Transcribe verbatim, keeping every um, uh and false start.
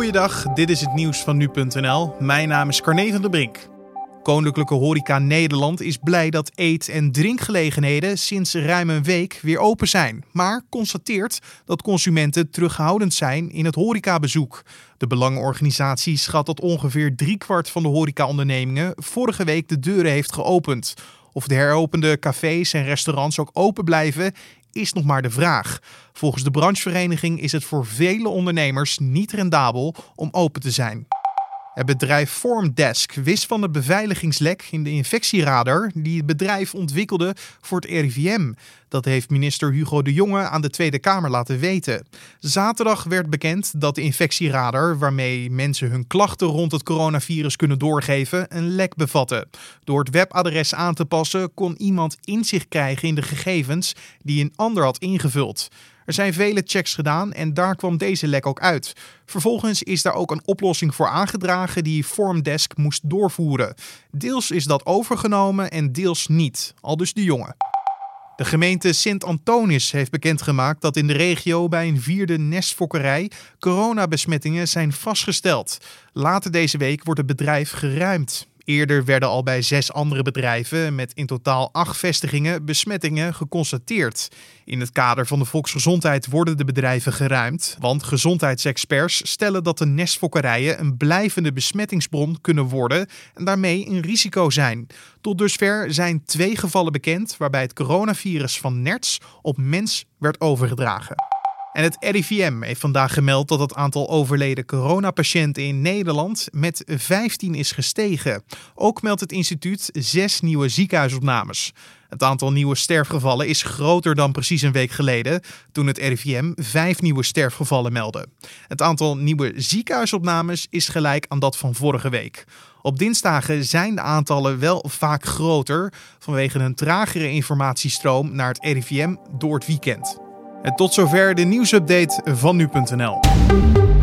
Goeiedag, dit is het nieuws van nu punt n l. Mijn naam is Carne van der Brink. Koninklijke Horeca Nederland is blij dat eet- en drinkgelegenheden sinds ruim een week weer open zijn, maar constateert dat consumenten terughoudend zijn in het horecabezoek. De belangenorganisatie schat dat ongeveer driekwart van de horecaondernemingen vorige week de deuren heeft geopend. Of de heropende cafés en restaurants ook open blijven, is nog maar de vraag. Volgens de branchevereniging is het voor vele ondernemers niet rendabel om open te zijn. Het bedrijf Formdesk wist van het beveiligingslek in de infectierader die het bedrijf ontwikkelde voor het R I V M. Dat heeft minister Hugo de Jonge aan de Tweede Kamer laten weten. Zaterdag werd bekend dat de infectierader, waarmee mensen hun klachten rond het coronavirus kunnen doorgeven, een lek bevatte. Door het webadres aan te passen kon iemand inzicht krijgen in de gegevens die een ander had ingevuld. Er zijn vele checks gedaan en daar kwam deze lek ook uit. Vervolgens is daar ook een oplossing voor aangedragen die Formdesk moest doorvoeren. Deels is dat overgenomen en deels niet, aldus de Jonge. De gemeente Sint-Antonis heeft bekendgemaakt dat in de regio bij een vierde nestfokkerij coronabesmettingen zijn vastgesteld. Later deze week wordt het bedrijf geruimd. Eerder werden al bij zes andere bedrijven met in totaal acht vestigingen besmettingen geconstateerd. In het kader van de volksgezondheid worden de bedrijven geruimd, want gezondheidsexperts stellen dat de nestfokkerijen een blijvende besmettingsbron kunnen worden en daarmee een risico zijn. Tot dusver zijn twee gevallen bekend waarbij het coronavirus van nerts op mens werd overgedragen. En het R I V M heeft vandaag gemeld dat het aantal overleden coronapatiënten in Nederland met vijftien is gestegen. Ook meldt het instituut zes nieuwe ziekenhuisopnames. Het aantal nieuwe sterfgevallen is groter dan precies een week geleden, toen het R I V M vijf nieuwe sterfgevallen meldde. Het aantal nieuwe ziekenhuisopnames is gelijk aan dat van vorige week. Op dinsdagen zijn de aantallen wel vaak groter vanwege een tragere informatiestroom naar het R I V M door het weekend. En tot zover de nieuwsupdate van nu punt n l.